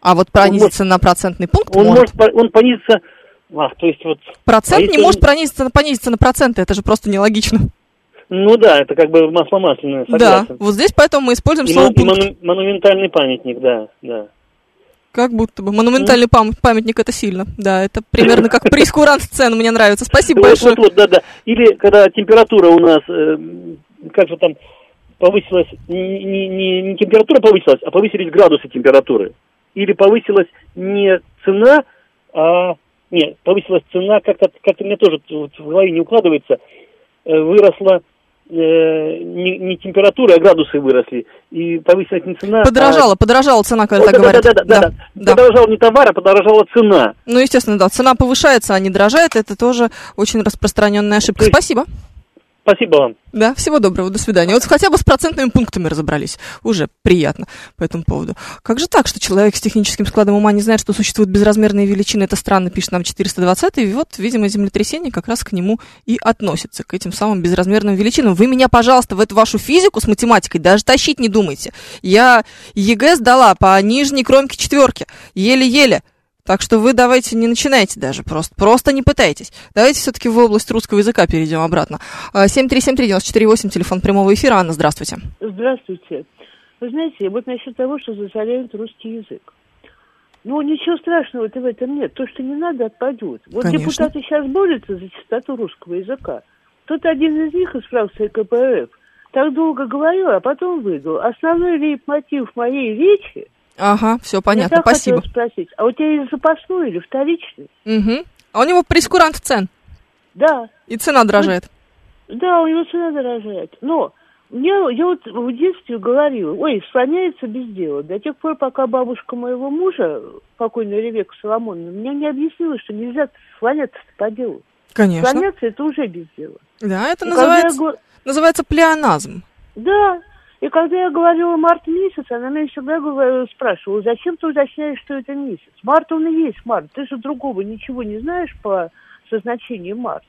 А вот понизиться на процентный пункт он понизится... то есть вот... Процент не может понизиться на проценты, это же просто нелогично. Ну да, это как бы масло-масляное, согласен. Да, вот здесь поэтому мы используем слово «пункт». Монументальный памятник, да. Как будто бы. Монументальный памятник – это сильно. Да, это примерно как прейскурант цен, мне нравится. Спасибо большое. Да. Или когда температура у нас, как же там, повысилась, не температура повысилась, а повысились градусы температуры. Или повысилась не цена, а... Нет, повысилась цена, как-то мне тоже в голове не укладывается, выросла... Не температура, а градусы выросли. И повысилась не цена. Подорожала цена, когда так говорят. Да. Подорожала не товар, а подорожала цена. Ну, естественно, да. Цена повышается, а не дорожает. Это тоже очень распространенная ошибка. Спасибо. Спасибо вам. Да, всего доброго, до свидания. Вот хотя бы с процентными пунктами разобрались. Уже приятно по этому поводу. Как же так, что человек с техническим складом ума не знает, что существуют безразмерные величины? Это странно, пишет нам 420. И вот, видимо, землетрясение как раз к нему и относится, к этим самым безразмерным величинам. Вы меня, пожалуйста, в эту вашу физику с математикой даже тащить не думайте. Я ЕГЭ сдала по нижней кромке четверки. Еле-еле. Так что вы давайте не начинайте даже, просто не пытайтесь. Давайте все-таки в область русского языка перейдем обратно. 7373948, телефон прямого эфира. Анна, здравствуйте. Здравствуйте. Вы знаете, вот насчет того, что засоряют русский язык. Ну, ничего страшного-то в этом нет. То, что не надо, отпадет. Вот конечно. Депутаты сейчас борются за чистоту русского языка. Тут один из них из фракции КПРФ так долго говорил, а потом выдал. Основной лейтмотив моей речи... Ага, все понятно, спасибо. Я так хотела спросить, а у тебя есть запасной или вторичный? Угу. А у него прейскурант цен? Да. И цена дорожает? Да, у него цена дорожает. Но я вот в детстве говорила, слоняется без дела. До тех пор, пока бабушка моего мужа, покойная Ревека Соломоновна, мне не объяснила, что нельзя слоняться по делу. Конечно. Слоняться – это уже без дела. Да, это называется плеоназм. Да. И когда я говорила март месяц, она меня всегда спрашивала, зачем ты уточняешь, что это месяц? Март он и есть март. Ты же другого ничего не знаешь со значением март.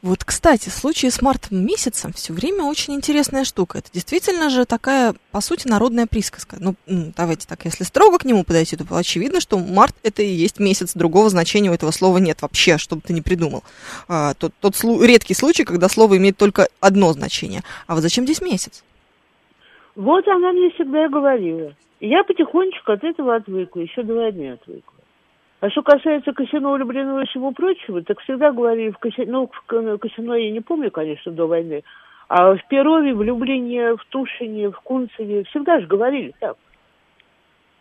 Вот, кстати, в случае с мартом месяцем все время очень интересная штука. Это действительно же такая, по сути, народная присказка. Ну, давайте так, если строго к нему подойти, то очевидно, что март – это и есть месяц. Другого значения у этого слова нет вообще, что бы ты ни придумал. Тот редкий случай, когда слово имеет только одно значение. А вот зачем здесь месяц? Вот она мне всегда и говорила. И я потихонечку от этого отвыкла, еще 2 дня отвыкла. А что касается Косино, Люблино и всего прочего, так всегда говорили, в Косино я не помню, конечно, до войны, А в Перове, в Люблине, в Тушине, в Кунцеве всегда же говорили так.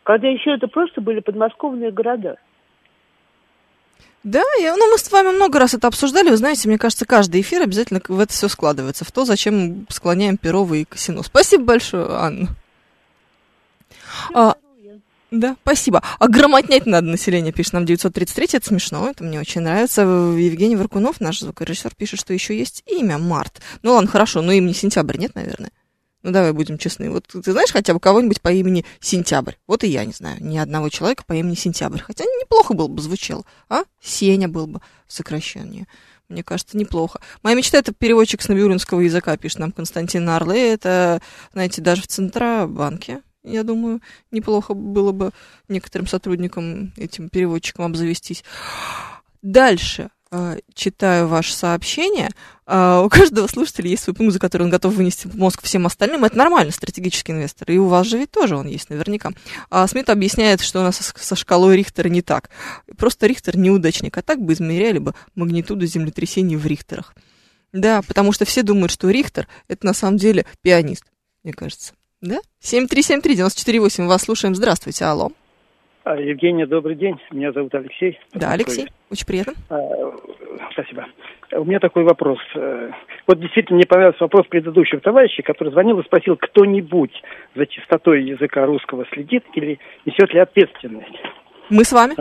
Когда еще это просто были подмосковные города. Да, ну мы с вами много раз это обсуждали. Вы знаете, мне кажется, каждый эфир обязательно в это все складывается. В то, зачем мы склоняем Перово и Косино. Спасибо большое, Анна. Да, спасибо. А грамотнять надо население, пишет нам 933. Это смешно, это мне очень нравится. Евгений Варкунов, наш звукорежиссер, пишет, что еще есть имя Март. Ну ладно, хорошо, но имени Сентябрь нет, наверное. Ну давай будем честны. Вот ты знаешь хотя бы кого-нибудь по имени Сентябрь? Вот и я не знаю ни одного человека по имени Сентябрь. Хотя неплохо было бы звучало, а? Сеня был бы в сокращении. Мне кажется, неплохо. Моя мечта — это переводчик с набиуринского языка, пишет нам Константин Орле. Это, знаете, даже в Центробанке. Я думаю, неплохо было бы некоторым сотрудникам, этим переводчикам обзавестись. Дальше читаю ваше сообщение. У каждого слушателя есть свой пункт, за который он готов вынести мозг всем остальным. Это нормально, стратегический инвестор. И у вас же ведь тоже он есть наверняка. Смит объясняет, что у нас со шкалой Рихтера не так. Просто Рихтер неудачник, а так бы измеряли бы магнитуду землетрясений в Рихтерах. Да, потому что все думают, что Рихтер – это на самом деле пианист, мне кажется. Да? 7373948, вас слушаем. Здравствуйте, алло. Евгения, добрый день. Меня зовут Алексей. Да, Алексей, очень приятно. Спасибо. У меня такой вопрос. Вот действительно мне понравился вопрос предыдущего товарища, который звонил и спросил, кто-нибудь за чистотой языка русского следит или несет ли ответственность? Мы с вами.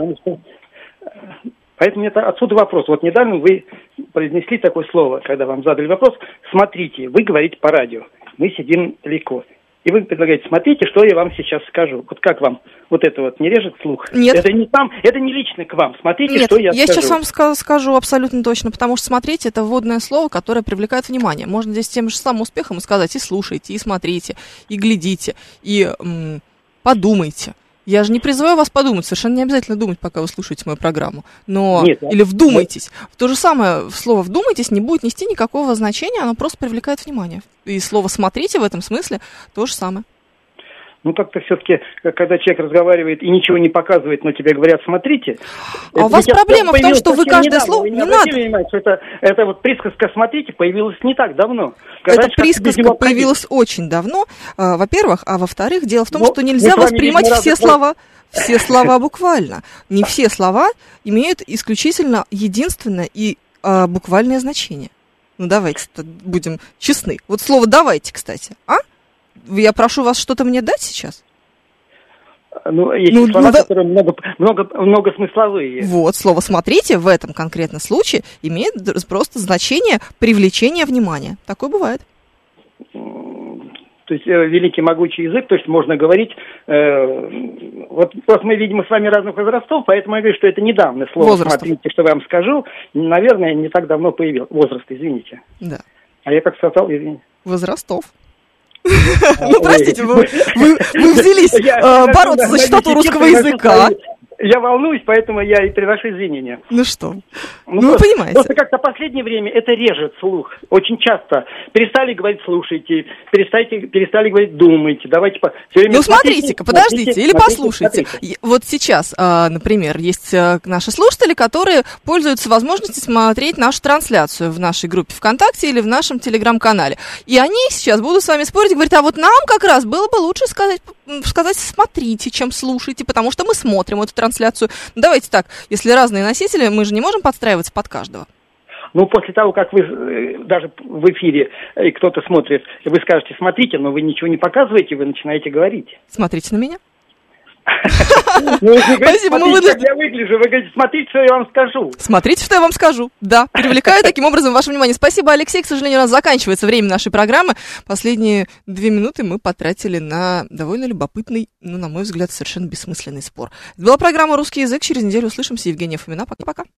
Поэтому это отсюда вопрос. Вот недавно вы произнесли такое слово, когда вам задали вопрос. Смотрите, вы говорите по радио, мы сидим далеко. И вы предлагаете, смотрите, что я вам сейчас скажу. Вот как вам? Вот это вот не режет слух? Нет. Это не там, это не лично к вам. Смотрите, нет, что я скажу. Нет, я сейчас вам скажу абсолютно точно, потому что «смотрите» — это вводное слово, которое привлекает внимание. Можно здесь тем же самым успехом сказать и «слушайте», и «смотрите», и «глядите», и «подумайте». Я же не призываю вас подумать, совершенно не обязательно думать, пока вы слушаете мою программу. Но... Нет, да. Или «вдумайтесь». То же самое слово «вдумайтесь» не будет нести никакого значения, оно просто привлекает внимание. И слово «смотрите» в этом смысле то же самое. Ну, как-то все-таки, когда человек разговаривает и ничего не показывает, но тебе говорят «смотрите». А у вас проблема в том, что вы каждое слово... Не надо. Понимать, что это вот присказка «смотрите» появилась не так давно. Эта присказка появилась очень давно, во-первых. А во-вторых, дело в том, что нельзя воспринимать все слова буквально. Не все слова имеют исключительно единственное и буквальное значение. Ну, давайте будем честны. Вот слово «давайте», кстати, а? Я прошу вас что-то мне дать сейчас? Ну, есть слова, которые много смысловые. Вот, слово «смотрите» в этом конкретном случае имеет просто значение привлечения внимания. Такое бывает. То есть великий могучий язык, то есть можно говорить... Вот мы, видимо, с вами разных возрастов, поэтому я говорю, что это недавно слово возраст. «Смотрите», что я вам скажу, наверное, не так давно появилось. Возраст, извините. Да. А я как сказал, извините. Возрастов. Ну, простите, вы взялись бороться за чистоту русского языка. Я волнуюсь, поэтому я и приношу извинения. Ну что? Ну, вы понимаете. Просто как-то в последнее время это режет слух. Очень часто. Перестали говорить «слушайте», перестали говорить «думайте». Давайте по... Ну, смотрите-ка, подождите, или послушайте. Вот сейчас, например, есть наши слушатели, которые пользуются возможностью смотреть нашу трансляцию в нашей группе ВКонтакте или в нашем Телеграм-канале. И они сейчас будут с вами спорить, говорят, а вот нам как раз было бы лучше сказать «смотрите», чем «слушайте», потому что мы смотрим эту трансляцию. Давайте так, если разные носители, мы же не можем подстраиваться под каждого. Ну, после того, как вы даже в эфире кто-то смотрит, вы скажете «смотрите», но вы ничего не показываете, вы начинаете говорить. Смотрите на меня. Спасибо, мы вынуждены. Я выгляжу, вы говорите «смотрите, что я вам скажу». Смотрите, что я вам скажу. Да, привлекаю таким образом ваше внимание. Спасибо, Алексей. К сожалению, у нас заканчивается время нашей программы. Последние 2 минуты мы потратили на довольно любопытный, но, на мой взгляд, совершенно бессмысленный спор. Это была программа «Русский язык». Через неделю услышимся. Евгения Фомина. Пока-пока.